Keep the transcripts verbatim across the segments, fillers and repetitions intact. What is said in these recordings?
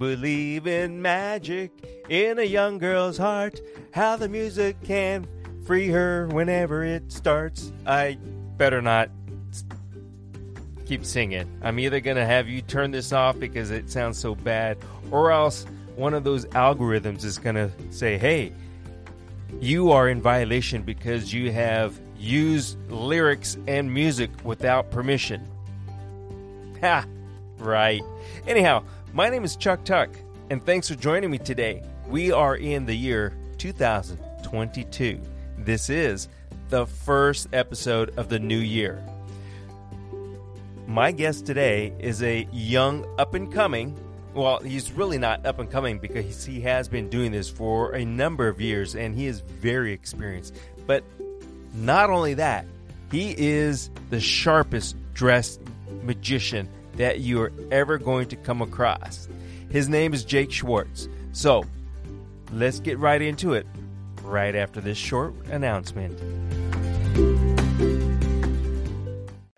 believe in magic in a young girl's heart, how the music can free her whenever it starts. I better not keep singing. I'm either going to have you turn this off because it sounds so bad, or else one of those algorithms is going to say, hey, you are in violation because you have used lyrics and music without permission. Ha! Right. Anyhow, my name is Chuck Tuck, and thanks for joining me today. We are in the year two thousand twenty-two. This is the first episode of the new year. My guest today is a young up-and-coming, well, he's really not up-and-coming because he has been doing this for a number of years, and he is very experienced. But not only that, he is the sharpest-dressed magician that you are ever going to come across. His name is Jake Schwartz. So, let's get right into it, right after this short announcement.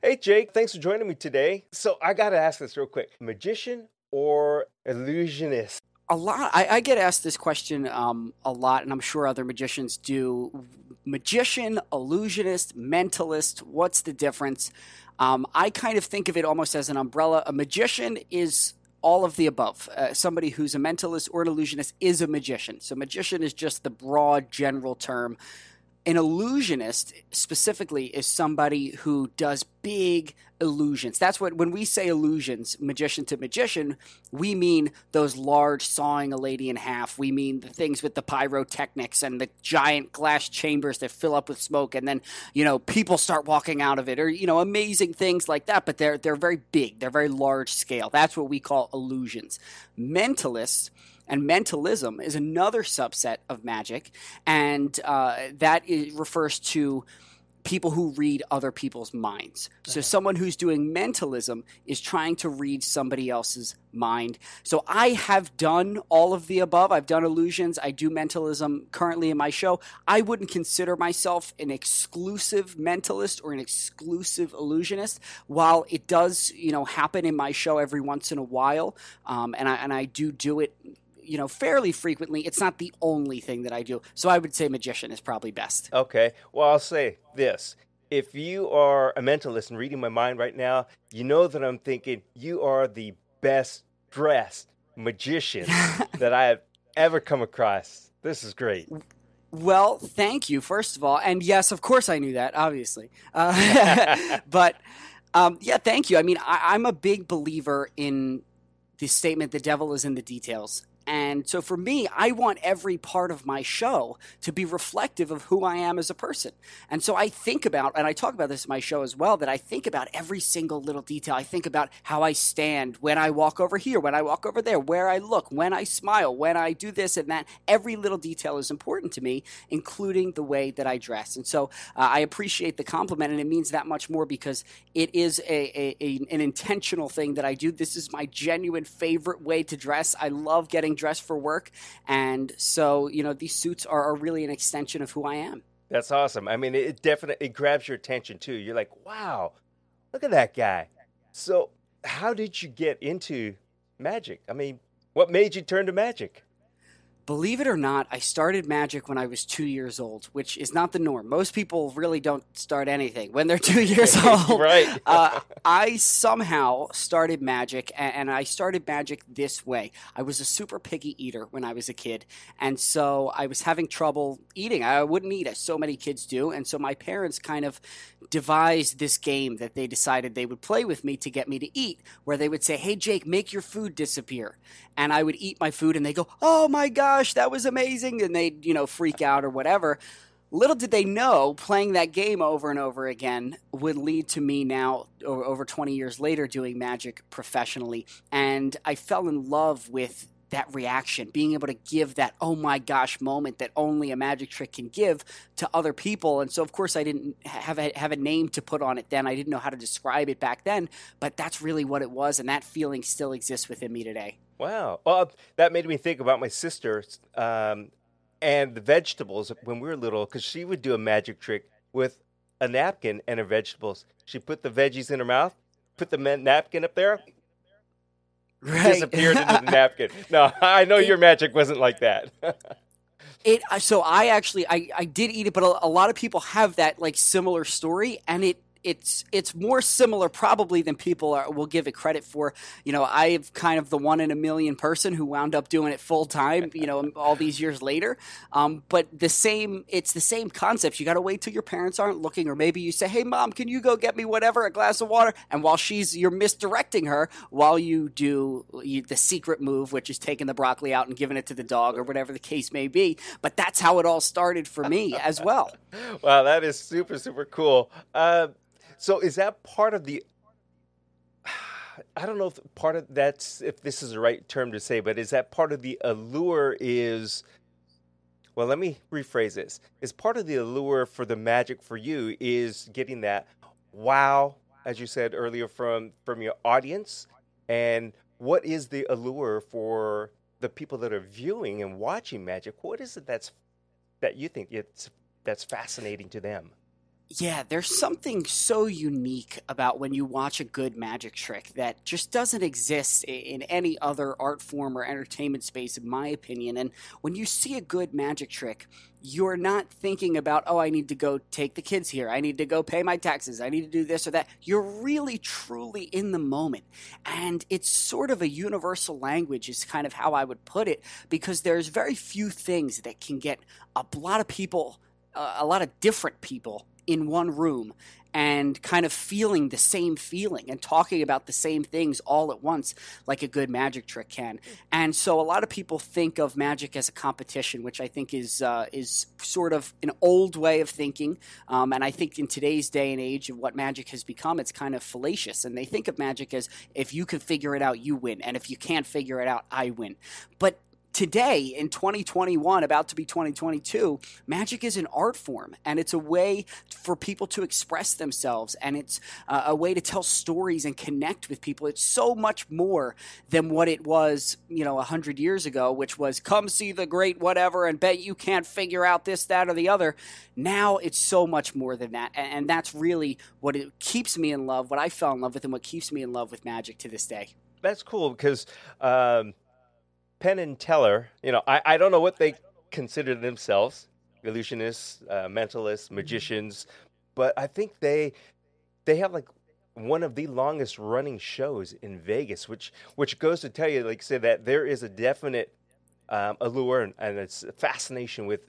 Hey Jake, thanks for joining me today. So I gotta ask this real quick. Magician or illusionist? A lot. I, I get asked this question um, a lot, and I'm sure other magicians do. Magician, illusionist, mentalist, what's the difference? Um, I kind of think of it almost as an umbrella. A magician is all of the above. Uh, somebody who's a mentalist or an illusionist is a magician. So magician is just the broad general term. An illusionist specifically is somebody who does big illusions. That's what, when we say illusions, magician to magician, we mean those large sawing a lady in half. We mean the things with the pyrotechnics and the giant glass chambers that fill up with smoke, and then, you know, people start walking out of it, or, you know, amazing things like that. But they're they're very big. They're very large scale. That's what we call illusions. Mentalists. And mentalism is another subset of magic, and uh, that is, refers to people who read other people's minds. So someone who's doing mentalism is trying to read somebody else's mind. So I have done all of the above. I've done illusions. I do mentalism currently in my show. I wouldn't consider myself an exclusive mentalist or an exclusive illusionist. While it does, you know, happen in my show every once in a while, um, and I and I do do it, you know, fairly frequently, it's not the only thing that I do. So I would say magician is probably best. Okay. Well, I'll say this. If you are a mentalist and reading my mind right now, you know that I'm thinking you are the best dressed magician that I have ever come across. This is great. Well, thank you, first of all. And yes, of course I knew that, obviously. Uh, but um, yeah, thank you. I mean, I, I'm a big believer in the statement, the devil is in the details. And so for me, I want every part of my show to be reflective of who I am as a person. And so I think about, and I talk about this in my show as well, that I think about every single little detail. I think about how I stand, when I walk over here, when I walk over there, where I look, when I smile, when I do this and that. Every little detail is important to me, including the way that I dress. And so uh, I appreciate the compliment, and it means that much more because it is a, a, a an intentional thing that I do. This is my genuine favorite way to dress. I love getting dressed for work, and so, you know, these suits are, are really an extension of who I am. That's awesome. I mean, it definitely it grabs your attention too. You're like, wow, look at that guy. So how did you get into magic? I mean, what made you turn to magic? Believe it or not, I started magic when I was two years old, which is not the norm. Most people really don't start anything when they're two years old. Right. uh, I somehow started magic, and I started magic this way. I was a super picky eater when I was a kid, and so I was having trouble eating. I wouldn't eat, as so many kids do, and so my parents kind of devised this game that they decided they would play with me to get me to eat, where they would say, hey, Jake, make your food disappear. And I would eat my food, and they go, oh, my God. Gosh, that was amazing, and they'd, you know, freak out or whatever. Little did they know, playing that game over and over again would lead to me now, over twenty years later, doing magic professionally, and I fell in love with that reaction, being able to give that oh my gosh moment that only a magic trick can give to other people. And so of course I didn't have a, have a name to put on it then. I didn't know how to describe it back then, but that's really what it was, and that feeling still exists within me today. Wow. Well, that made me think about my sister um, and the vegetables when we were little, because she would do a magic trick with a napkin and her vegetables. She put the veggies in her mouth, put the napkin up there, right. disappeared into the napkin. No, I know it, your magic wasn't like that. it so I actually I, I did eat it, but a, a lot of people have that like similar story, and it. It's it's more similar probably than people are, will give it credit for. You know, I'm kind of the one in a million person who wound up doing it full time, you know, all these years later. Um, but the same, it's the same concept. You got to wait till your parents aren't looking, or maybe you say, hey, Mom, can you go get me whatever, a glass of water? And while she's, you're misdirecting her while you do you, the secret move, which is taking the broccoli out and giving it to the dog or whatever the case may be. But that's how it all started for me as well. Wow, that is super, super cool. Uh, So is that part of the – I don't know if part of that's – if this is the right term to say, but is that part of the allure is – well, let me rephrase this. Is part of the allure for the magic for you is getting that wow, as you said earlier, from, from your audience? And what is the allure for the people that are viewing and watching magic? What is it that's that you think it's that's fascinating to them? Yeah, there's something so unique about when you watch a good magic trick that just doesn't exist in any other art form or entertainment space, in my opinion. And when you see a good magic trick, you're not thinking about, oh, I need to go take the kids here. I need to go pay my taxes. I need to do this or that. You're really, truly in the moment. And it's sort of a universal language is kind of how I would put it, because there's very few things that can get a lot of people, uh, a lot of different people, in one room and kind of feeling the same feeling and talking about the same things all at once like a good magic trick can. And so a lot of people think of magic as a competition, which I think is uh, is sort of an old way of thinking. Um, and I think in today's day and age of what magic has become, it's kind of fallacious. And they think of magic as if you can figure it out, you win. And if you can't figure it out, I win. But today, in twenty twenty-one, about to be twenty twenty-two, magic is an art form, and it's a way for people to express themselves, and it's uh, a way to tell stories and connect with people. It's so much more than what it was, you know, one hundred years ago, which was come see the great whatever and bet you can't figure out this, that, or the other. Now it's so much more than that, and, and that's really what it keeps me in love, what I fell in love with, and what keeps me in love with magic to this day. That's cool because um Penn and Teller, you know, I, I don't know what they consider themselves, illusionists, uh, mentalists, magicians, but I think they they have like one of the longest running shows in Vegas, which which goes to tell you, like say, that there is a definite um, allure and, and it's a fascination with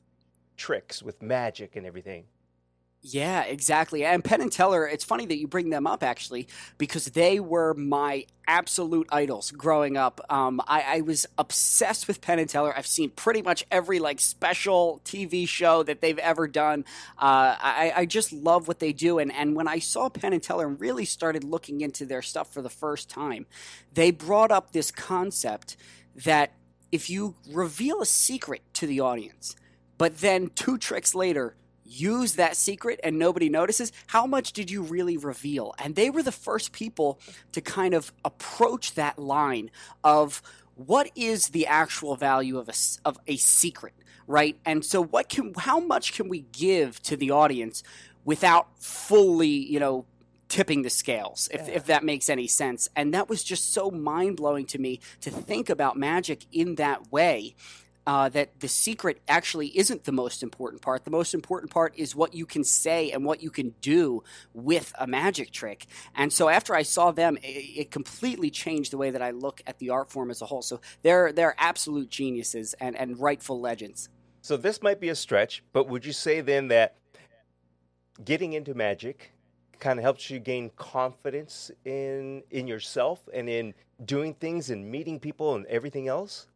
tricks, with magic and everything. Yeah, exactly. And Penn and Teller, it's funny that you bring them up, actually, because they were my absolute idols growing up. Um, I, I was obsessed with Penn and Teller. I've seen pretty much every like special T V show that they've ever done. Uh, I, I just love what they do. And, and when I saw Penn and Teller and really started looking into their stuff for the first time, they brought up this concept that if you reveal a secret to the audience, but then two tricks later use that secret and nobody notices, how much did you really reveal? And they were the first people to kind of approach that line of what is the actual value of a, of a secret, right? And so what can, how much can we give to the audience without fully, you know, tipping the scales, if, yeah. if that makes any sense. And that was just so mind-blowing to me to think about magic in that way. Uh, that the secret actually isn't the most important part. The most important part is what you can say and what you can do with a magic trick. And so after I saw them, it, it completely changed the way that I look at the art form as a whole. So they're they're absolute geniuses and, and rightful legends. So this might be a stretch, but would you say then that getting into magic kind of helps you gain confidence in in yourself and in doing things and meeting people and everything else?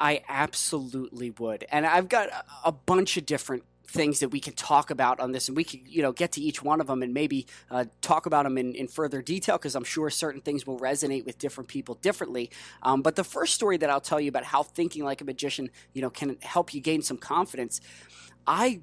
I absolutely would. And I've got a bunch of different things that we can talk about on this, and we can, you know, get to each one of them and maybe uh, talk about them in, in further detail, because I'm sure certain things will resonate with different people differently. Um, but the first story that I'll tell you about how thinking like a magician, you know, can help you gain some confidence. I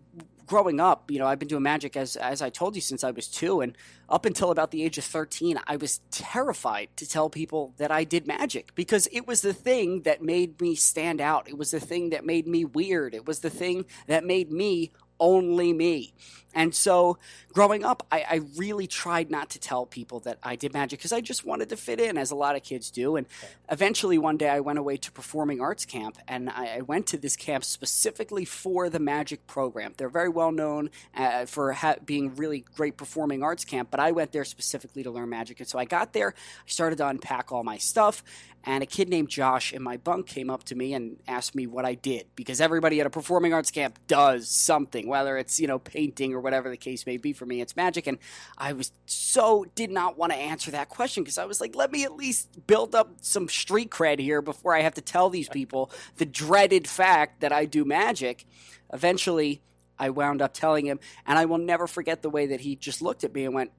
Growing up, you know, I've been doing magic, as as I told you, since I was two. And up until about the age of thirteen, I was terrified to tell people that I did magic, because it was the thing that made me stand out. It was the thing that made me weird. It was the thing that made me only me. And so growing up, I, I really tried not to tell people that I did magic because I just wanted to fit in, as a lot of kids do. And eventually one day I went away to performing arts camp, and I, I went to this camp specifically for the magic program. They're very well known uh, for ha- being really great performing arts camp, but I went there specifically to learn magic. And so I got there, I started to unpack all my stuff, and a kid named Josh in my bunk came up to me and asked me what I did, because everybody at a performing arts camp does something, whether it's, you know, painting or whatever the case may be. For me, it's magic. And I was so did not want to answer that question, because I was like, let me at least build up some street cred here before I have to tell these people the dreaded fact that I do magic. Eventually, I wound up telling him, and I will never forget the way that he just looked at me and went,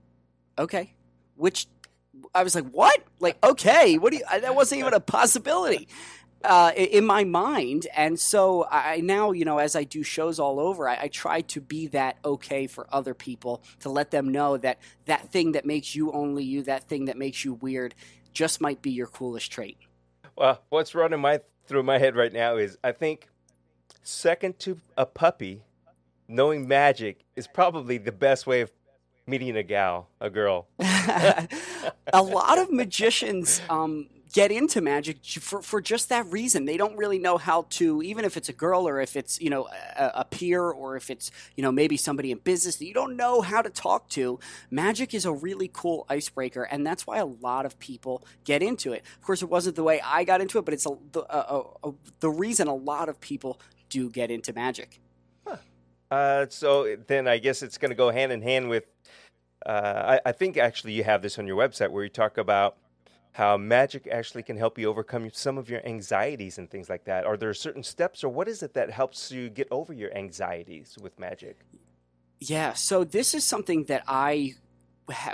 okay, which I was like, what? Like, okay, what do you, that wasn't even a possibility. Uh, in my mind. And so I now, you know, as I do shows all over, I, I try to be that okay for other people, to let them know that that thing that makes you only you, that thing that makes you weird, just might be your coolest trait. Well, what's running my through my head right now is, I think second to a puppy, knowing magic is probably the best way of meeting a gal, a girl. A lot of magicians um get into magic for, for just that reason. They don't really know how to, even if it's a girl or if it's, you know, a, a peer, or if it's, you know, maybe somebody in business that you don't know how to talk to. Magic is a really cool icebreaker, and that's why a lot of people get into it. Of course, it wasn't the way I got into it, but it's a, a, a, a, the reason a lot of people do get into magic. Huh. Uh, so then I guess it's going to go hand in hand with, uh, I, I think actually you have this on your website where you talk about how magic actually can help you overcome some of your anxieties and things like that. Are there certain steps, or what is it that helps you get over your anxieties with magic? Yeah, so this is something that I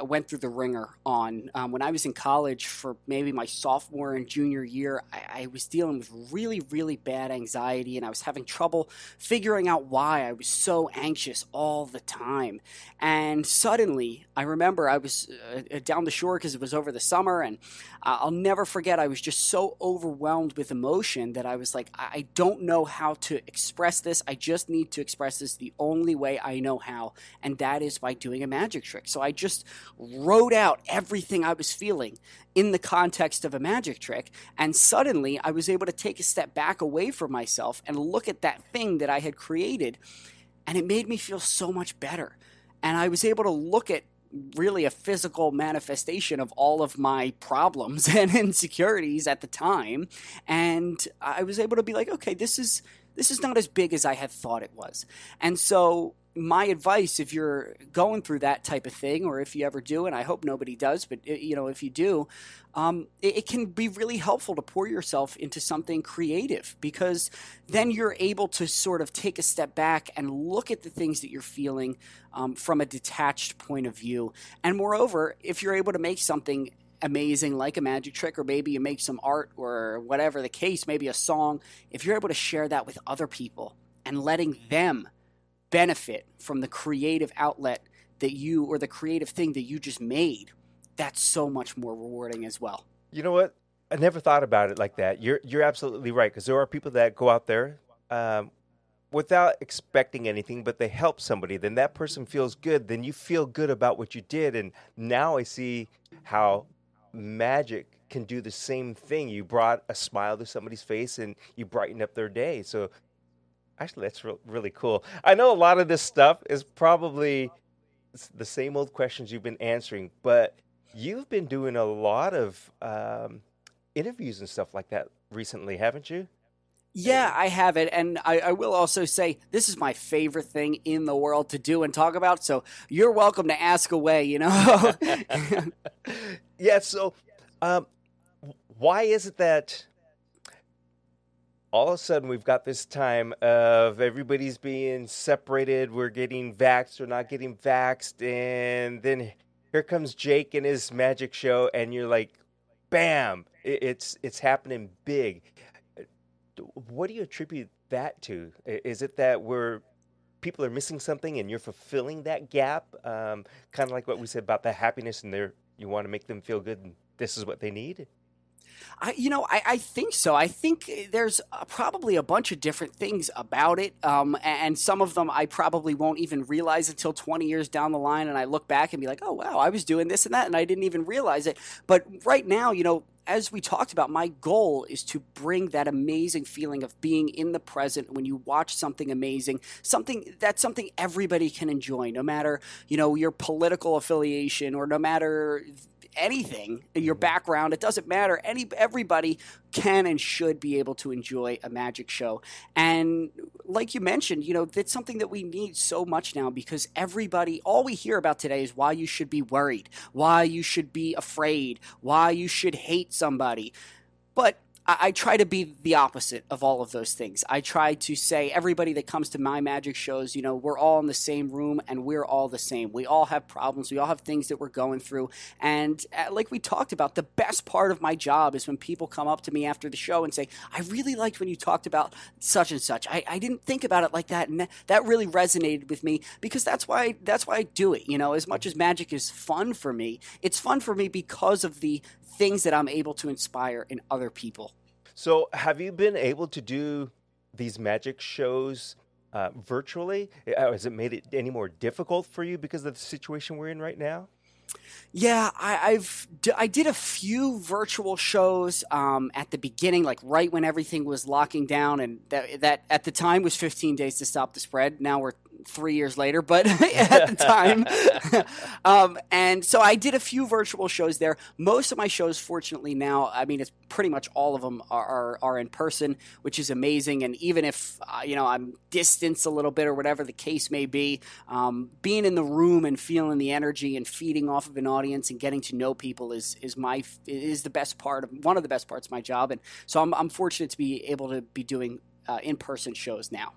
went through the ringer on. Um, when I was in college for maybe my sophomore and junior year, I, I was dealing with really, really bad anxiety, and I was having trouble figuring out why I was so anxious all the time. And suddenly, I remember I was uh, down the shore because it was over the summer, and I'll never forget, I was just so overwhelmed with emotion that I was like, I, I don't know how to express this. I just need to express this the only way I know how, and that is by doing a magic trick. So I just wrote out everything I was feeling in the context of a magic trick, and suddenly I was able to take a step back away from myself and look at that thing that I had created, and it made me feel so much better. And I was able to look at really a physical manifestation of all of my problems and insecurities at the time, and I was able to be like, okay, this is this is not as big as I had thought it was. And so my advice, if you're going through that type of thing, or if you ever do, and I hope nobody does, but you know, if you do, um, it, it can be really helpful to pour yourself into something creative, because then you're able to sort of take a step back and look at the things that you're feeling um, from a detached point of view. And moreover, if you're able to make something amazing like a magic trick, or maybe you make some art or whatever the case, maybe a song, if you're able to share that with other people and letting them benefit from the creative outlet that you, or the creative thing that you just made, that's so much more rewarding as well. You know what? I never thought about it like that. You're you're absolutely right, because there are people that go out there um, without expecting anything, but they help somebody. Then that person feels good. Then you feel good about what you did. And now I see how magic can do the same thing. You brought a smile to somebody's face and you brightened up their day. So actually, that's re- really cool. I know a lot of this stuff is probably the same old questions you've been answering, but you've been doing a lot of um, interviews and stuff like that recently, haven't you? Yeah, I have it. And I, I will also say, this is my favorite thing in the world to do and talk about, so you're welcome to ask away, you know? Yeah, so um, why is it that all of a sudden, we've got this time of everybody's being separated. We're getting vaxxed or not getting vaxxed. And then here comes Jake and his magic show. And you're like, bam, it's it's happening big. What do you attribute that to? Is it that we're people are missing something and you're fulfilling that gap? Um, kind of like what we said about the happiness, and you want to make them feel good, and this is what they need? I, you know, I, I think so. I think there's a, probably a bunch of different things about it, um, and some of them I probably won't even realize until twenty years down the line, and I look back and be like, oh, wow, I was doing this and that, and I didn't even realize it. But right now, you know, as we talked about, my goal is to bring that amazing feeling of being in the present when you watch something amazing, something that's something everybody can enjoy, no matter, you know, your political affiliation or no matter anything, your background, it doesn't matter. Any everybody can and should be able to enjoy a magic show. And like you mentioned, you know, that's something that we need so much now, because everybody, all we hear about today is why you should be worried, why you should be afraid, why you should hate somebody. But I try to be the opposite of all of those things. I try to say everybody that comes to my magic shows, you know, we're all in the same room and we're all the same. We all have problems. We all have things that we're going through. And like we talked about, the best part of my job is when people come up to me after the show and say, I really liked when you talked about such and such. I, I didn't think about it like that. And that really resonated with me, because that's why, that's why I do it. You know, as much as magic is fun for me, it's fun for me because of the things that I'm able to inspire in other people. So have you been able to do these magic shows uh, virtually? Has it made it any more difficult for you because of the situation we're in right now? Yeah, I, I've I did a few virtual shows um, at the beginning, like right when everything was locking down, and that, that at the time was fifteen days to stop the spread. Now we're three years later, but at the time. um, and so I did a few virtual shows there. Most of my shows, fortunately now, I mean, it's pretty much all of them are, are, are in person, which is amazing. And even if, uh, you know, I'm distanced a little bit or whatever the case may be, um, being in the room and feeling the energy and feeding off of an audience and getting to know people is, is my, is the best part of one of the best parts of my job. And so I'm, I'm fortunate to be able to be doing uh, in-person shows now.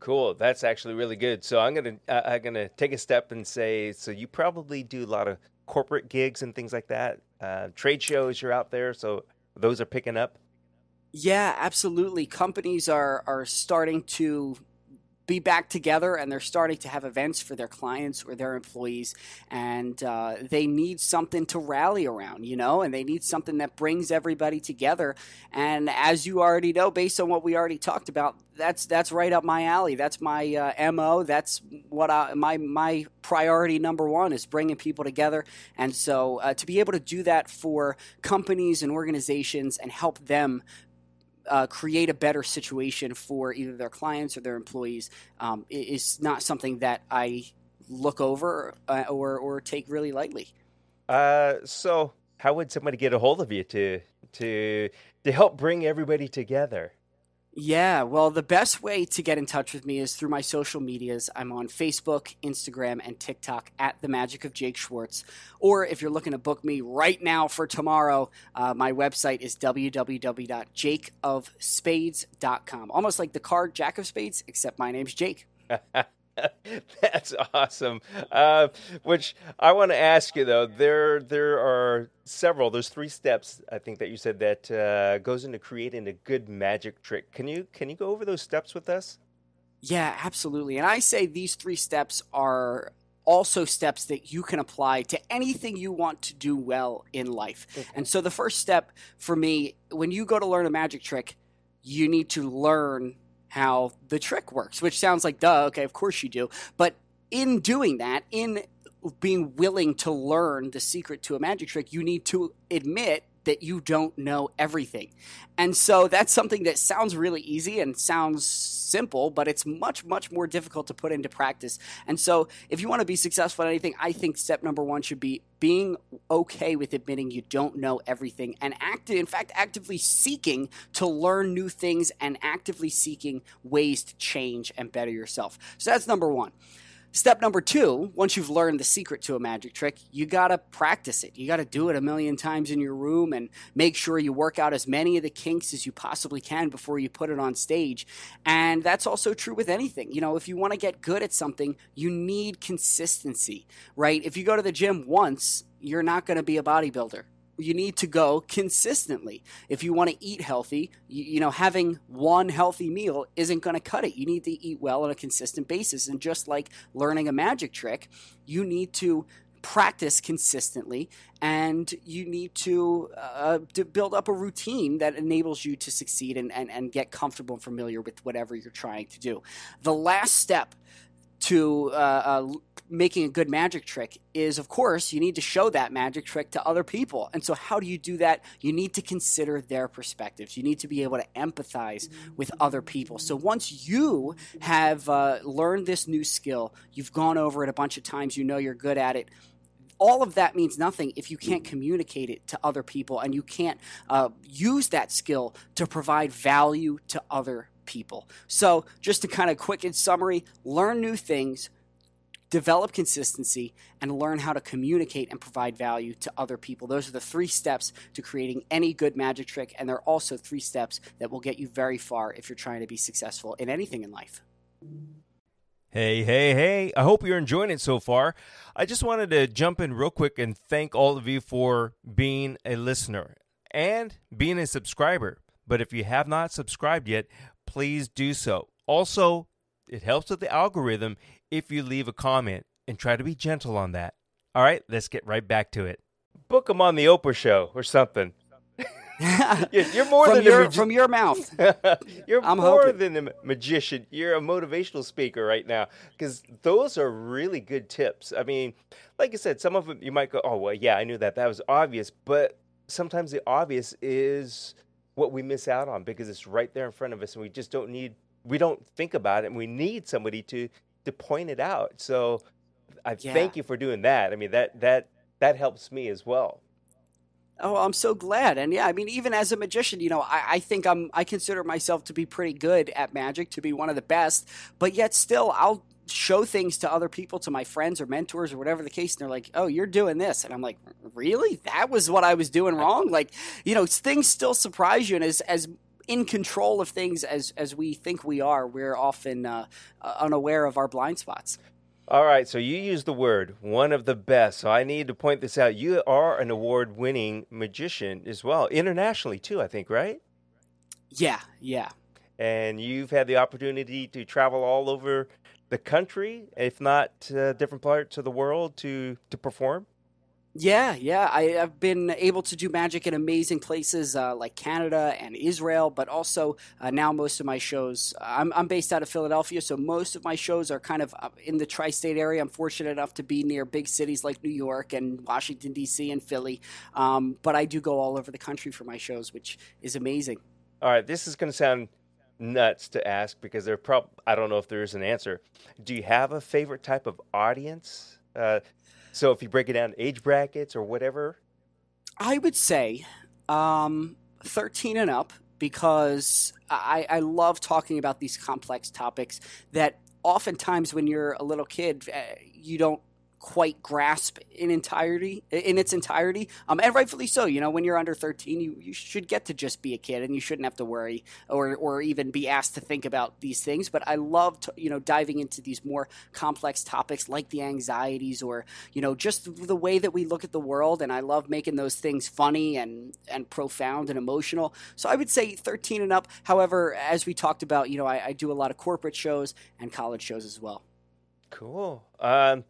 Cool. That's actually really good. So I'm gonna uh, I'm gonna take a step and say, so you probably do a lot of corporate gigs and things like that. Uh, trade shows, you're out there, so those are picking up. Yeah, absolutely. Companies are are starting to be back together, and they're starting to have events for their clients or their employees, and uh, they need something to rally around, you know, and they need something that brings everybody together. And as you already know, based on what we already talked about, that's that's right up my alley. That's my uh, M O. That's what I, my my priority number one is, bringing people together. And so uh, to be able to do that for companies and organizations and help them Uh, create a better situation for either their clients or their employees um, is not something that I look over uh, or or take really lightly. Uh, so how would somebody get a hold of you to to to help bring everybody together? Yeah, well, the best way to get in touch with me is through my social medias. I'm on Facebook, Instagram, and TikTok at The Magic of Jake Schwartz. Or if you're looking to book me right now for tomorrow, uh, my website is w w w dot jake of spades dot com. Almost like the card Jack of Spades, except my name's Jake. That's awesome. Uh, which I want to ask you, though, there there are several. There's three steps, I think, that you said that uh, goes into creating a good magic trick. Can you can you go over those steps with us? Yeah, absolutely. And I say these three steps are also steps that you can apply to anything you want to do well in life. Okay. And so the first step for me, when you go to learn a magic trick, you need to learn how the trick works, which sounds like, duh, okay, of course you do. But in doing that, in being willing to learn the secret to a magic trick, you need to admit that you don't know everything. And so that's something that sounds really easy and sounds simple, but it's much, much more difficult to put into practice. And so if you want to be successful at anything, I think step number one should be being okay with admitting you don't know everything, and act, in fact, actively seeking to learn new things and actively seeking ways to change and better yourself. So that's number one. Step number two, once you've learned the secret to a magic trick, you got to practice it. You got to do it a million times in your room and make sure you work out as many of the kinks as you possibly can before you put it on stage. And that's also true with anything. You know, if you want to get good at something, you need consistency, right? If you go to the gym once, you're not going to be a bodybuilder. You need to go consistently. If you want to eat healthy, you, you know, having one healthy meal isn't going to cut it. You need to eat well on a consistent basis. And just like learning a magic trick, you need to practice consistently, and you need to, uh, to build up a routine that enables you to succeed and, and, and get comfortable and familiar with whatever you're trying to do. The last step to uh, uh, making a good magic trick is, of course, you need to show that magic trick to other people. And so how do you do that? You need to consider their perspectives. You need to be able to empathize with other people. So once you have uh, learned this new skill, you've gone over it a bunch of times, you know you're good at it, all of that means nothing if you can't communicate it to other people and you can't uh, use that skill to provide value to other people. people. So just to kind of quick in summary, learn new things, develop consistency, and learn how to communicate and provide value to other people. Those are the three steps to creating any good magic trick, and they're also three steps that will get you very far if you're trying to be successful in anything in life. Hey, hey, hey. I hope you're enjoying it so far. I just wanted to jump in real quick and thank all of you for being a listener and being a subscriber. But if you have not subscribed yet, please do so. Also, it helps with the algorithm if you leave a comment, and try to be gentle on that. All right, let's get right back to it. Book them on the Oprah show or something. You're more from than your, a magi- from your mouth. You're I'm more hoping. than a magician. You're a motivational speaker right now, because those are really good tips. I mean, like I said, some of them you might go, "Oh well, yeah, I knew that. That was obvious." But sometimes the obvious is what we miss out on, because it's right there in front of us and we just don't need, we don't think about it, and we need somebody to, to point it out. So I yeah. thank you for doing that. I mean, that, that, that helps me as well. Oh, I'm so glad. And yeah, I mean, even as a magician, you know, I, I think I'm, I consider myself to be pretty good at magic, to be one of the best, but yet still I'll show things to other people, to my friends or mentors or whatever the case, and they're like, "Oh, you're doing this," and I'm like, "Really? That was what I was doing wrong?" Like, you know, things still surprise you, and as as in control of things as as we think we are, we're often uh, unaware of our blind spots. All right, so you use the word "one of the best," so I need to point this out. You are an award-winning magician as well, internationally too, I think, right? Yeah, yeah. And you've had the opportunity to travel all over the country, if not uh, different parts of the world, to, to perform? Yeah, yeah. I, I've been able to do magic in amazing places uh, like Canada and Israel, but also uh, now most of my shows, I'm, I'm based out of Philadelphia, so most of my shows are kind of in the tri-state area. I'm fortunate enough to be near big cities like New York and Washington, D C and Philly, um, but I do go all over the country for my shows, which is amazing. All right, this is going to sound nuts to ask, because they're probably, I don't know if there is an answer. Do you have a favorite type of audience? Uh, so if you break it down, age brackets or whatever? I would say um, thirteen and up, because I, I love talking about these complex topics that oftentimes when you're a little kid, uh, you don't quite grasp in entirety in its entirety um and rightfully so. You know, when you're under thirteen, you, you should get to just be a kid, and you shouldn't have to worry or or even be asked to think about these things. But I love to, you know, diving into these more complex topics like the anxieties, or, you know, just the way that we look at the world, and I love making those things funny and and profound and emotional. So I would say thirteen and up. However, as we talked about, you know, I, I do a lot of corporate shows and college shows as well. Cool. um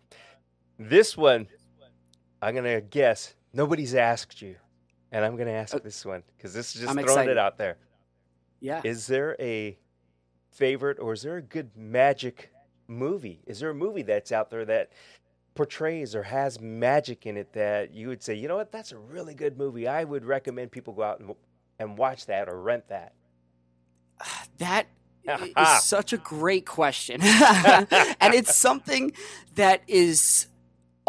This one, I'm going to guess nobody's asked you, and I'm going to ask this one, because this is just I'm throwing excited. it out there. Yeah. Is there a favorite, or is there a good magic movie? Is there a movie that's out there that portrays or has magic in it that you would say, you know what, that's a really good movie. I would recommend people go out and, and watch that or rent that. That is such a great question. And it's something that is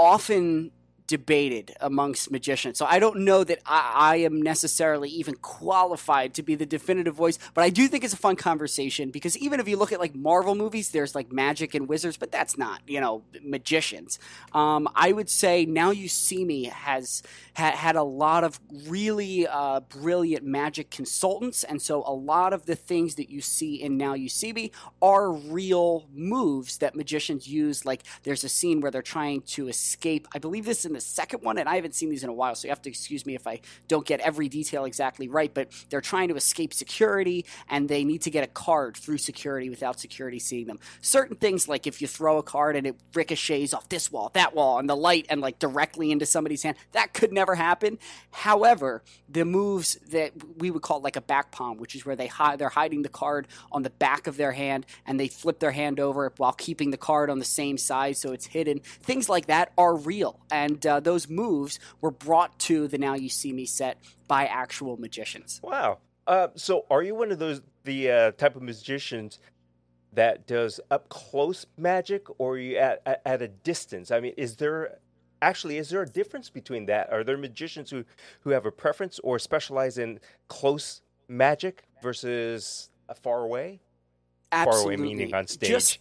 often debated amongst magicians. So I don't know that I, I am necessarily even qualified to be the definitive voice, but I do think it's a fun conversation, because even if you look at like Marvel movies, there's like magic and wizards, but that's not, you know, magicians. Um, I would say Now You See Me has ha- had a lot of really uh, brilliant magic consultants. And so a lot of the things that you see in Now You See Me are real moves that magicians use. Like there's a scene where they're trying to escape, I believe this in the the second one, and I haven't seen these in a while, so you have to excuse me if I don't get every detail exactly right, but they're trying to escape security, and they need to get a card through security without security seeing them. Certain things, like if you throw a card and it ricochets off this wall, that wall, and the light, and like directly into somebody's hand, that could never happen. However, the moves that we would call like a back palm, which is where they hide, they're hiding the card on the back of their hand, and they flip their hand over while keeping the card on the same side so it's hidden. Things like that are real, and uh, those moves were brought to the Now You See Me set by actual magicians. Wow. Uh, so are you one of those the uh, type of magicians that does up-close magic, or are you at, at, at a distance? I mean, is there... Actually, is there a difference between that? Are there magicians who, who have a preference or specialize in close magic versus a far away? Absolutely. Far away meaning on stage. Just-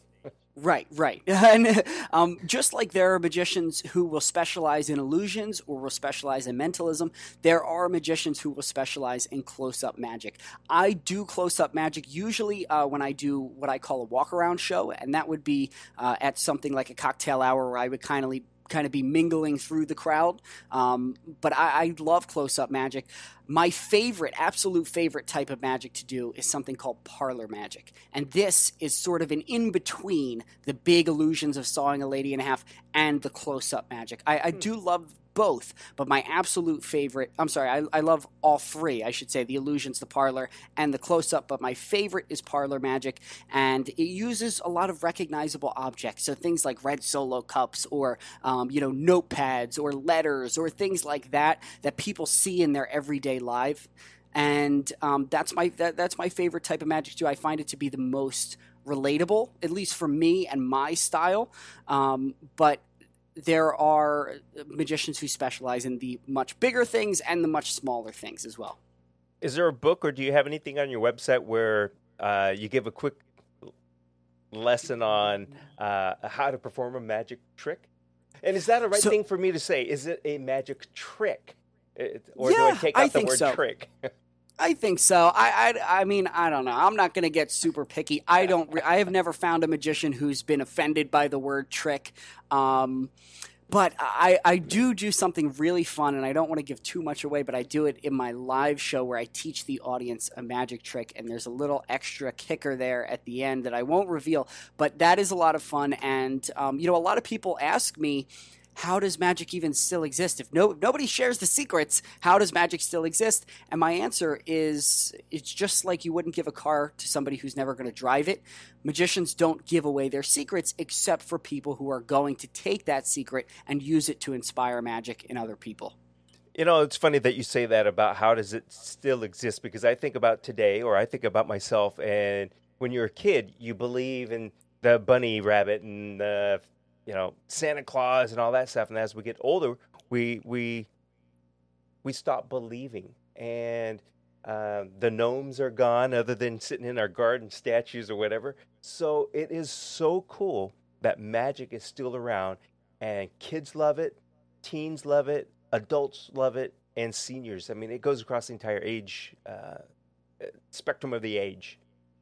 Right, right. And um, just like there are magicians who will specialize in illusions or will specialize in mentalism, there are magicians who will specialize in close-up magic. I do close-up magic usually uh, when I do what I call a walk-around show, and that would be uh, at something like a cocktail hour where I would kindly kind of be mingling through the crowd. Um, but I, I love close-up magic. My favorite, absolute favorite type of magic to do is something called parlor magic. And this is sort of an in-between the big illusions of sawing a lady in half and the close-up magic. I, I do love both, but my absolute favorite, I'm sorry, I, I love all three, I should say, the illusions, the parlor, and the close-up, but my favorite is parlor magic, and it uses a lot of recognizable objects, so things like red Solo cups or, um, you know, notepads or letters or things like that that people see in their everyday life, and um, that's my that, that's my favorite type of magic, too. I find it to be the most relatable, at least for me and my style, um, but there are magicians who specialize in the much bigger things and the much smaller things as well. Is there a book or do you have anything on your website where uh, you give a quick lesson on uh, how to perform a magic trick? And is that a right so, thing for me to say? Is it a magic trick? Or yeah, do I take out I the word so. trick? I think so. I, I, I mean, I don't know. I'm not going to get super picky. I don't. Re- I have never found a magician who's been offended by the word trick. Um, but I, I do do something really fun, and I don't want to give too much away, but I do it in my live show where I teach the audience a magic trick, and there's a little extra kicker there at the end that I won't reveal. But that is a lot of fun, and um, you know, a lot of people ask me, how does magic even still exist? If no nobody shares the secrets, how does magic still exist? And my answer is, it's just like you wouldn't give a car to somebody who's never going to drive it. Magicians don't give away their secrets except for people who are going to take that secret and use it to inspire magic in other people. You know, it's funny that you say that about how does it still exist, because I think about today, or I think about myself, and when you're a kid, you believe in the bunny rabbit and the you know, Santa Claus and all that stuff. And as we get older, we we we stop believing. And uh, the gnomes are gone other than sitting in our garden statues or whatever. So it is so cool that magic is still around. And kids love it. Teens love it. Adults love it. And seniors. I mean, it goes across the entire age, uh, spectrum of the age.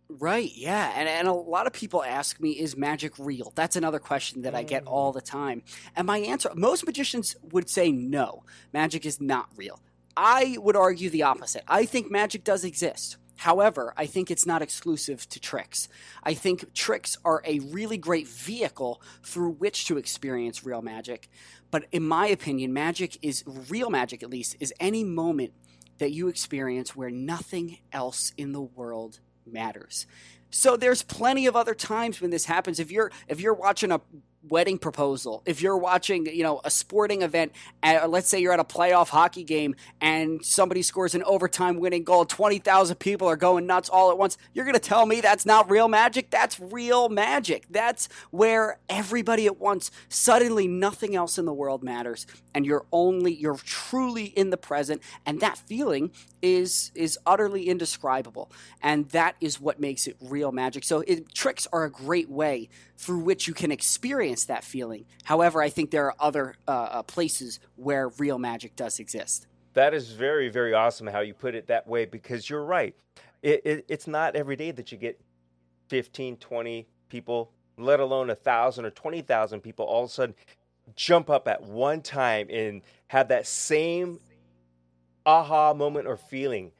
Right, yeah, and and a lot of people ask me, is magic real? That's another question that I get all the time. And my answer, most magicians would say no, magic is not real. I would argue the opposite. I think magic does exist. However, I think it's not exclusive to tricks. I think tricks are a really great vehicle through which to experience real magic. But in my opinion, magic is, real magic at least, is any moment that you experience where nothing else in the world matters. So there's plenty of other times when this happens. If you're if you're watching a wedding proposal, if you're watching, you know, a sporting event, uh, let's say you're at a playoff hockey game and somebody scores an overtime winning goal, twenty thousand people are going nuts all at once, you're going to tell me that's not real magic? That's real magic. That's where everybody at once, suddenly nothing else in the world matters, and you're only, you're truly in the present, and that feeling is is utterly indescribable, and that is what makes it real magic. So it, tricks are a great way through which you can experience that feeling. However, I think there are other uh, places where real magic does exist. That is very, very awesome how you put it that way, because you're right. It, it, it's not every day that you get fifteen, twenty people, let alone a thousand or twenty thousand people all of a sudden jump up at one time and have that same aha moment or feeling.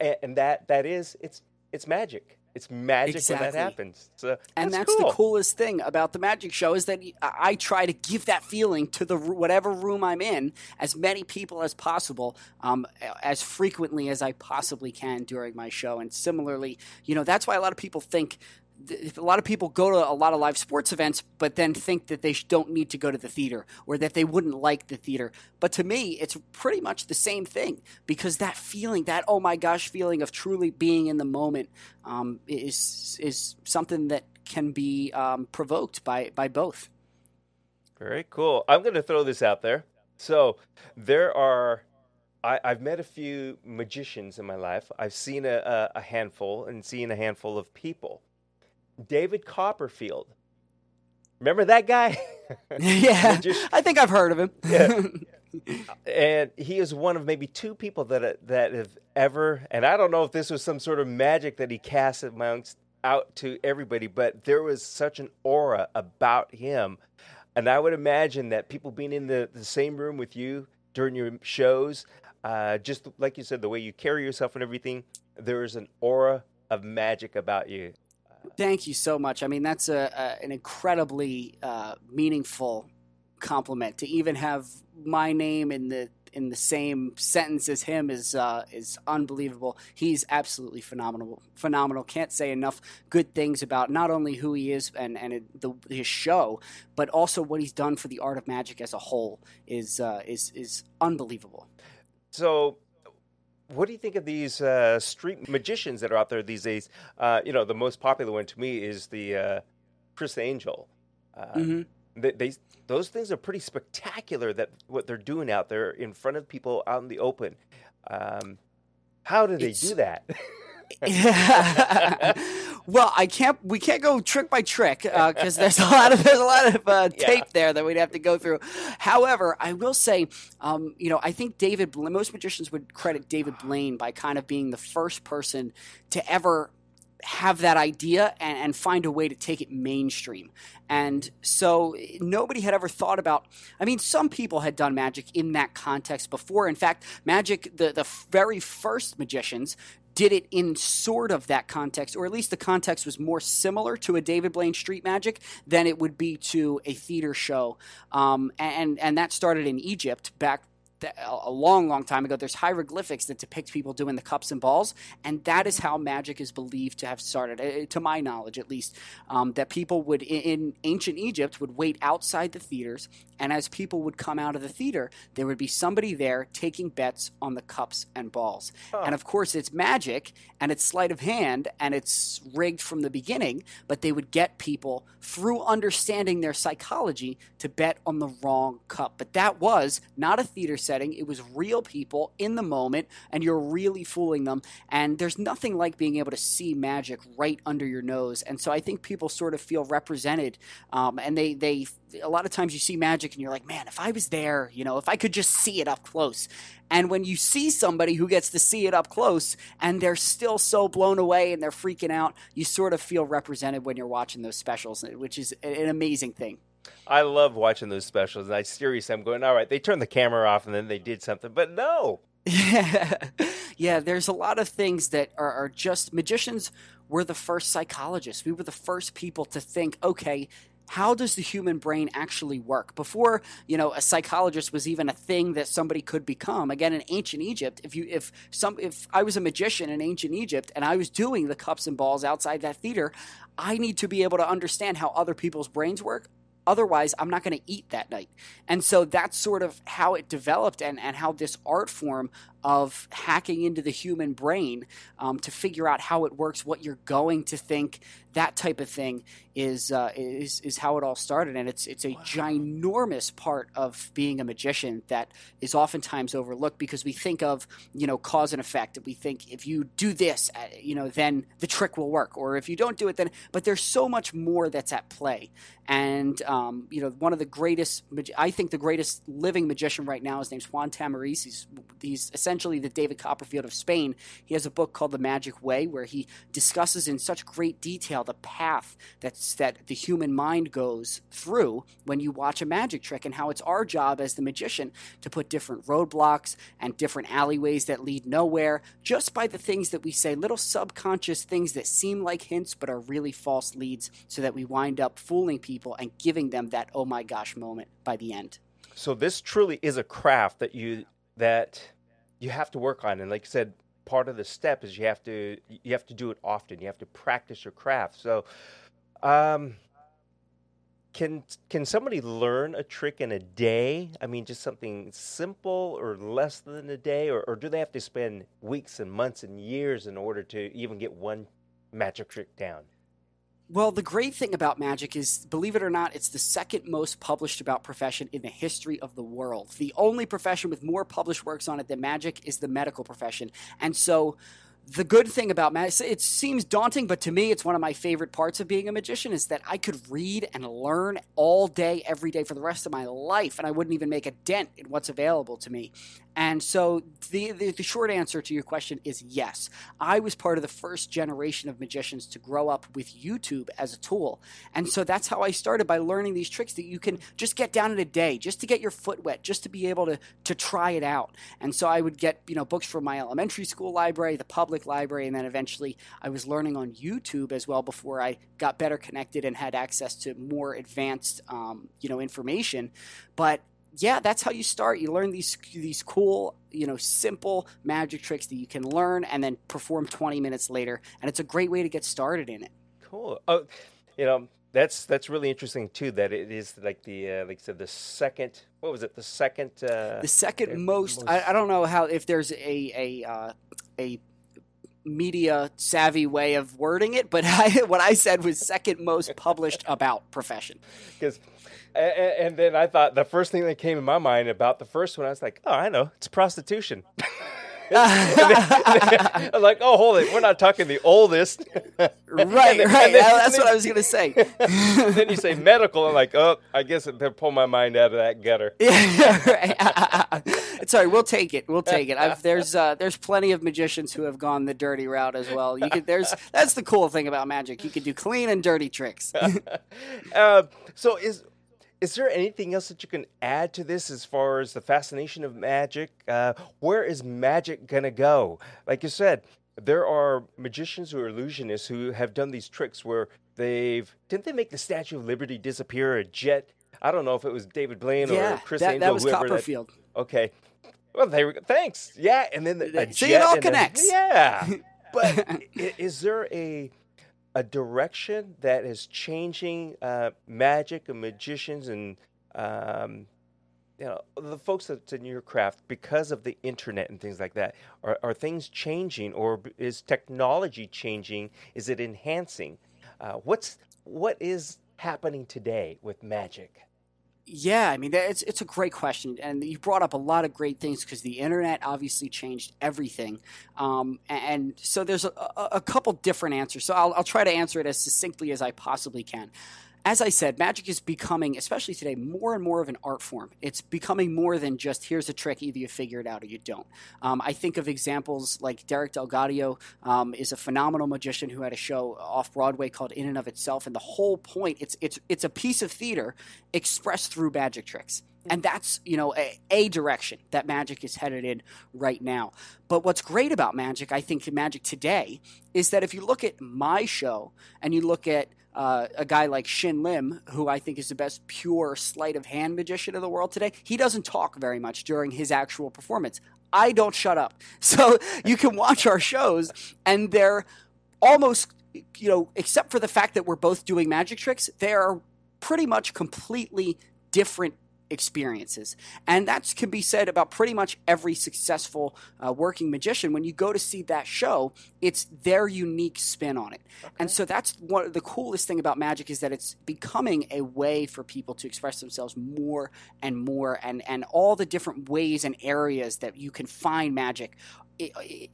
And, and that that is, it's it's magic. It's magic exactly. when that happens. So, that's and that's cool. The coolest thing about the magic show is that I try to give that feeling to the whatever room I'm in, as many people as possible, um, as frequently as I possibly can during my show. And similarly, you know, that's why a lot of people think a lot of people go to a lot of live sports events, but then think that they don't need to go to the theater or that they wouldn't like the theater. But to me, it's pretty much the same thing, because that feeling, that oh my gosh feeling of truly being in the moment um, is is something that can be um, provoked by, by both. Very cool. I'm going to throw this out there. So there are I, I've met a few magicians in my life. I've seen a, a handful and seen a handful of people. David Copperfield. Remember that guy? Yeah, just, I think I've heard of him. Yeah. And he is one of maybe two people that that have ever, and I don't know if this was some sort of magic that he cast amongst out to everybody, but there was such an aura about him. And I would imagine that people being in the, the same room with you during your shows, uh, just like you said, the way you carry yourself and everything, there is an aura of magic about you. Thank you so much. I mean, that's a, a an incredibly uh, meaningful compliment. To even have my name in the in the same sentence as him is uh, is unbelievable. He's absolutely phenomenal. Phenomenal. Can't say enough good things about not only who he is and and the, his show, but also what he's done for the art of magic as a whole is uh, is is unbelievable. So. What do you think of these uh, street magicians that are out there these days? Uh, you know, the most popular one to me is the uh, Criss Angel. Uh, mm-hmm. they, they, those things are pretty spectacular, that what they're doing out there in front of people out in the open. Um, how do they it's... do that? Yeah. Well, I can't. We can't go trick by trick because uh, there's a lot of there's a lot of uh, tape yeah. there that we'd have to go through. However, I will say, um, you know, I think David. Most magicians would credit David Blaine by kind of being the first person to ever have that idea and, and find a way to take it mainstream. And so nobody had ever thought about – I mean, some people had done magic in that context before. In fact, magic, the, the very first magicians – did it in sort of that context, or at least the context was more similar to a David Blaine street magic than it would be to a theater show. Um, and, and that started in Egypt back a long, long time ago. There's hieroglyphics that depict people doing the cups and balls, and that is how magic is believed to have started, to my knowledge at least, um, that people would, in ancient Egypt, would wait outside the theaters, and as people would come out of the theater, there would be somebody there taking bets on the cups and balls. Huh. And of course, it's magic, and it's sleight of hand, and it's rigged from the beginning, but they would get people, through understanding their psychology, to bet on the wrong cup. But that was not a theater set. Setting. It was real people in the moment, and you're really fooling them. And there's nothing like being able to see magic right under your nose. And so I think people sort of feel represented. Um, and they, they, a lot of times you see magic and you're like, man, if I was there, you know, if I could just see it up close. And when you see somebody who gets to see it up close and they're still so blown away and they're freaking out, you sort of feel represented when you're watching those specials, which is an amazing thing. I love watching those specials, and I seriously, I'm going, all right, they turned the camera off, and then they did something, but no. Yeah, yeah. There's a lot of things that are, are just – magicians were the first psychologists. We were the first people to think, okay – how does the human brain actually work? Before, you know, a psychologist was even a thing that somebody could become. Again, in ancient Egypt, if you if some if I was a magician in ancient Egypt and I was doing the cups and balls outside that theater, I need to be able to understand how other people's brains work. Otherwise, I'm not going to eat that night. And so that's sort of how it developed, and, and how this art form of hacking into the human brain um, to figure out how it works, what you're going to think, that type of thing is uh, is is how it all started. And it's it's a wow. ginormous part of being a magician that is oftentimes overlooked, because we think of, you know, cause and effect. We think if you do this, you know, then the trick will work, or if you don't do it, then. But there's so much more that's at play. And um, you know, one of the greatest, I think, the greatest living magician right now, his name's Juan Tamariz. He's he's essentially essentially the David Copperfield of Spain. He has a book called The Magic Way, where he discusses in such great detail the path that's, that the human mind goes through when you watch a magic trick, and how it's our job as the magician to put different roadblocks and different alleyways that lead nowhere just by the things that we say, little subconscious things that seem like hints but are really false leads, so that we wind up fooling people and giving them that oh my gosh moment by the end. So this truly is a craft that you that you have to work on, and like you said, part of the step is you have to you have to do it often. You have to practice your craft. So, um, can can somebody learn a trick in a day? I mean, just something simple or less than a day, or, or do they have to spend weeks and months and years in order to even get one magic trick down? Well, the great thing about magic is, believe it or not, it's the second most published about profession in the history of the world. The only profession with more published works on it than magic is the medical profession. And so the good thing about magic, it seems daunting, but to me, it's one of my favorite parts of being a magician, is that I could read and learn all day, every day for the rest of my life, and I wouldn't even make a dent in what's available to me. And so the, the the short answer to your question is yes. I was part of the first generation of magicians to grow up with YouTube as a tool. And so that's how I started, by learning these tricks that you can just get down in a day, just to get your foot wet, just to be able to to try it out. And so I would get, you know, books from my elementary school library, the public library, and then eventually I was learning on YouTube as well before I got better connected and had access to more advanced, um, you know, information. But yeah, that's how you start. You learn these these cool, you know, simple magic tricks that you can learn and then perform twenty minutes later, and it's a great way to get started in it. Cool. Oh, you know, that's that's really interesting too. That it is like the uh, like I said, the second. What was it? The second. Uh, the second uh, most. most... I, I don't know how if there's a a uh, a. media savvy way of wording it, but I, what I said was second most published about profession. Because, and, and then I thought the first thing that came in my mind about the first one, I was like, oh, I know, it's prostitution. I'm like, oh, hold it, we're not talking the oldest. Right, then, right. Then, that's then, what I was gonna say. Then you say medical, I'm like, oh, I guess it pulled my mind out of that gutter. Yeah, right. It's all right. We'll take it. We'll take it. I've, there's uh, there's plenty of magicians who have gone the dirty route as well. You could, there's that's the cool thing about magic. You can do clean and dirty tricks. uh, so is. Is there anything else that you can add to this as far as the fascination of magic? Uh, where is magic going to go? Like you said, there are magicians or illusionists who have done these tricks where they've... Didn't they make the Statue of Liberty disappear, a jet? I don't know if it was David Blaine yeah, or Criss Angel. Yeah, that was Copperfield. That, okay. Well, there we go. Thanks. Yeah, and then the, a See, jet it all connects. A, yeah. But is there a... a direction that is changing uh, magic and magicians and um, you know, the folks that's in your craft because of the internet and things like that? Are, are things changing, or is technology changing? Is it enhancing? Uh, what's what is happening today with magic? Yeah, I mean, it's it's a great question, and you brought up a lot of great things, because the internet obviously changed everything, um, and, and so there's a, a, a couple different answers, so I'll, I'll try to answer it as succinctly as I possibly can. As I said, magic is becoming, especially today, more and more of an art form. It's becoming more than just, here's a trick, either you figure it out or you don't. Um, I think of examples like Derek DelGaudio um, is a phenomenal magician who had a show off-Broadway called In and of Itself, and the whole point, it's it's it's a piece of theater expressed through magic tricks. And that's, you know, a, a direction that magic is headed in right now. But what's great about magic, I think magic today, is that if you look at my show and you look at uh, a guy like Shin Lim, who I think is the best pure sleight of hand magician in the world today, he doesn't talk very much during his actual performance. I don't shut up. So you can watch our shows and they're almost, you know, except for the fact that we're both doing magic tricks, they are pretty much completely different experiences. And that can be said about pretty much every successful uh, working magician. When you go to see that show, it's their unique spin on it. Okay. And so that's one of the coolest thing about magic, is that it's becoming a way for people to express themselves more and more, and, and all the different ways and areas that you can find magic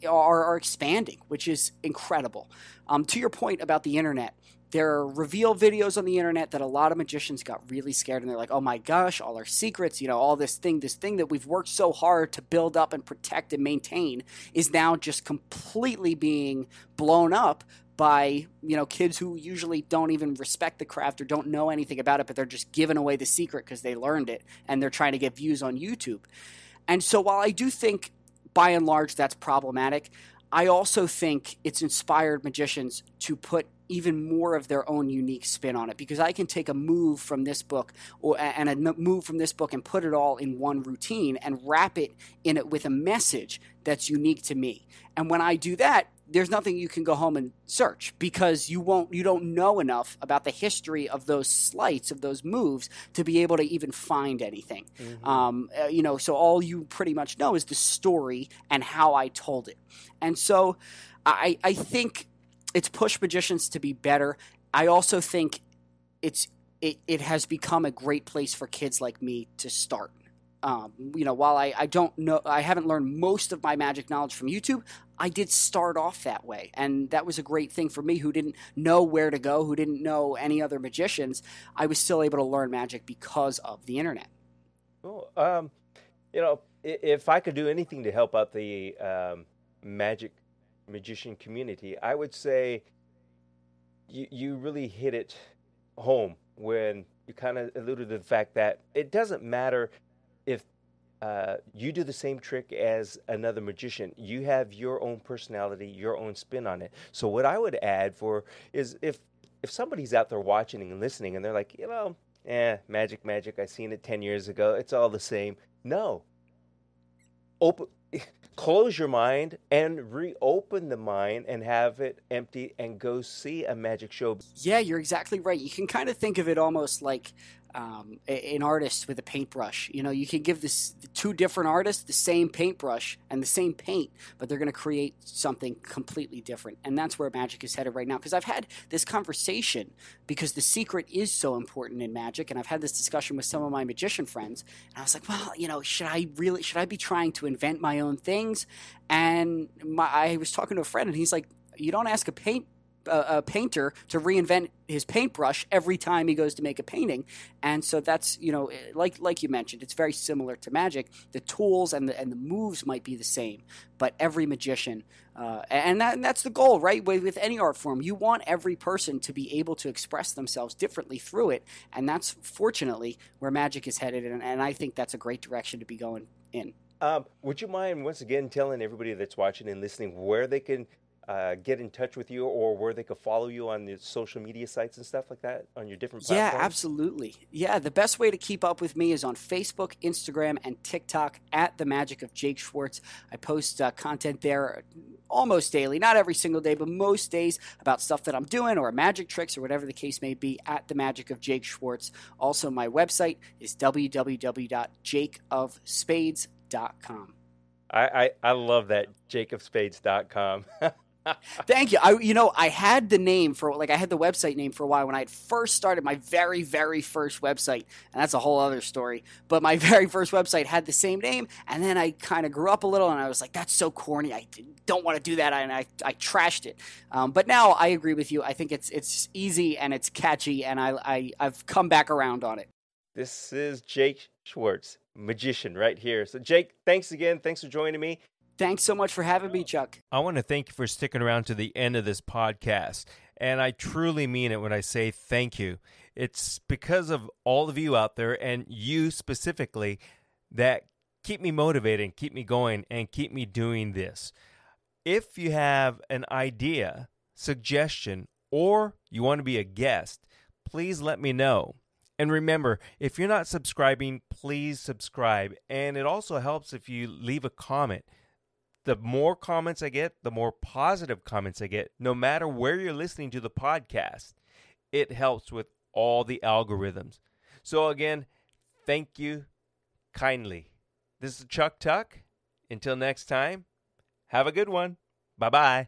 are, are expanding, which is incredible. Um, to your point about the internet, There are reveal videos on the internet that a lot of magicians got really scared, and they're like, oh my gosh, all our secrets, you know, all this thing, this thing that we've worked so hard to build up and protect and maintain is now just completely being blown up by, you know, kids who usually don't even respect the craft or don't know anything about it, but they're just giving away the secret because they learned it and they're trying to get views on YouTube. And so while I do think by and large that's problematic, I also think it's inspired magicians to put even more of their own unique spin on it, because I can take a move from this book or and a move from this book and put it all in one routine and wrap it in it with a message that's unique to me. And when I do that, there's nothing you can go home and search, because you won't, you don't know enough about the history of those sleights, of those moves, to be able to even find anything. Mm-hmm. Um, you know, so all you pretty much know is the story and how I told it. And so I, I think it's pushed magicians to be better. I also think it's it, it has become a great place for kids like me to start. Um, you know, while I, I don't know, I haven't learned most of my magic knowledge from YouTube, I did start off that way. And that was a great thing for me, who didn't know where to go, who didn't know any other magicians. I was still able to learn magic because of the internet. Cool. Um, you know, if I could do anything to help out the um, magic magician community, I would say you, you really hit it home when you kind of alluded to the fact that it doesn't matter if uh, you do the same trick as another magician. You have your own personality, your own spin on it. So what I would add for is if if somebody's out there watching and listening and they're like, you know, eh, magic, magic, I seen it ten years ago. It's all the same. No. Open... Close your mind and reopen the mind and have it empty and go see a magic show. Yeah, you're exactly right. You can kind of think of it almost like um, an artist with a paintbrush. You know, you can give this two different artists the same paintbrush and the same paint, but they're going to create something completely different. And that's where magic is headed right now. Because I've had this conversation, because the secret is so important in magic, and I've had this discussion with some of my magician friends. And I was like, well, you know, should I really, should I be trying to invent my own thing? And my, I was talking to a friend, and he's like, you don't ask a paint uh, a painter to reinvent his paintbrush every time he goes to make a painting. And so that's, you know, like like you mentioned, it's very similar to magic. The tools and the and the moves might be the same, but every magician uh, and, that, and that's the goal, right? With, with any art form, you want every person to be able to express themselves differently through it, and that's fortunately where magic is headed, and, and I think that's a great direction to be going in. Um, would you mind, once again, telling everybody that's watching and listening where they can uh, get in touch with you, or where they could follow you on the social media sites and stuff like that on your different platforms? Yeah, absolutely. Yeah, the best way to keep up with me is on Facebook, Instagram, and TikTok at The Magic of Jake Schwartz. I post uh, content there almost daily, not every single day, but most days, about stuff that I'm doing or magic tricks or whatever the case may be, at The Magic of Jake Schwartz. Also, my website is w w w dot jake of spades dot com. Dot com. I, I, I love that, jake of spades dot com. Thank you. I you know I had the name for like I had the website name for a while when I had first started my very very first website, and that's a whole other story. But my very first website had the same name, and then I kind of grew up a little, and I was like, that's so corny. I don't want to do that, and I I trashed it. Um, but now I agree with you. I think it's it's easy and it's catchy, and I, I I've come back around on it. This is Jake Schwartz, magician, right here. So Jake, thanks again. Thanks for joining me. Thanks so much for having me, Chuck. I want to thank you for sticking around to the end of this podcast. And I truly mean it when I say thank you. It's because of all of you out there, and you specifically, that keep me motivated, keep me going, and keep me doing this. If you have an idea, suggestion, or you want to be a guest, please let me know. And remember, if you're not subscribing, please subscribe. And it also helps if you leave a comment. The more comments I get, the more positive comments I get, no matter where you're listening to the podcast. It helps with all the algorithms. So again, thank you kindly. This is Chuck Tuck. Until next time, have a good one. Bye-bye.